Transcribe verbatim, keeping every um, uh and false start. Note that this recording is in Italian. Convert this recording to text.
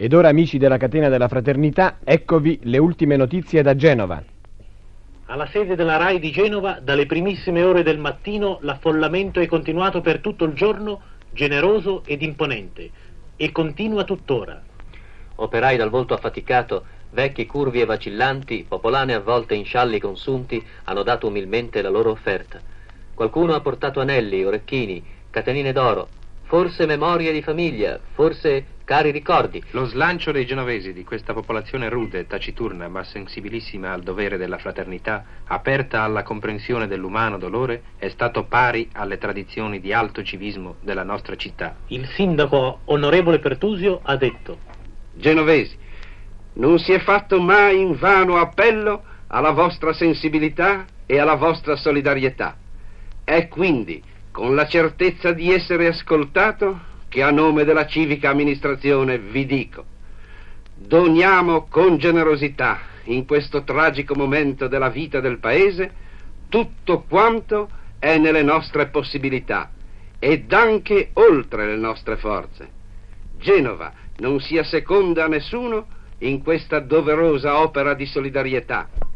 Ed ora, amici della Catena della Fraternità, eccovi le ultime notizie da Genova. Alla sede della RAI di Genova, dalle primissime ore del mattino, l'affollamento è continuato per tutto il giorno, generoso ed imponente, e continua tuttora. Operai dal volto affaticato, vecchi curvi e vacillanti, popolane avvolte in scialli consunti, hanno dato umilmente la loro offerta. Qualcuno ha portato anelli, orecchini, catenine d'oro, forse memorie di famiglia, forse cari ricordi. Lo slancio dei genovesi, di questa popolazione rude, taciturna, ma sensibilissima al dovere della fraternità, aperta alla comprensione dell'umano dolore, è stato pari alle tradizioni di alto civismo della nostra città. Il sindaco onorevole Pertusio ha detto: genovesi, non si è fatto mai invano appello alla vostra sensibilità e alla vostra solidarietà. È quindi con la certezza di essere ascoltato che a nome della civica amministrazione vi dico: doniamo con generosità in questo tragico momento della vita del paese tutto quanto è nelle nostre possibilità ed anche oltre le nostre forze. Genova non sia seconda a nessuno in questa doverosa opera di solidarietà.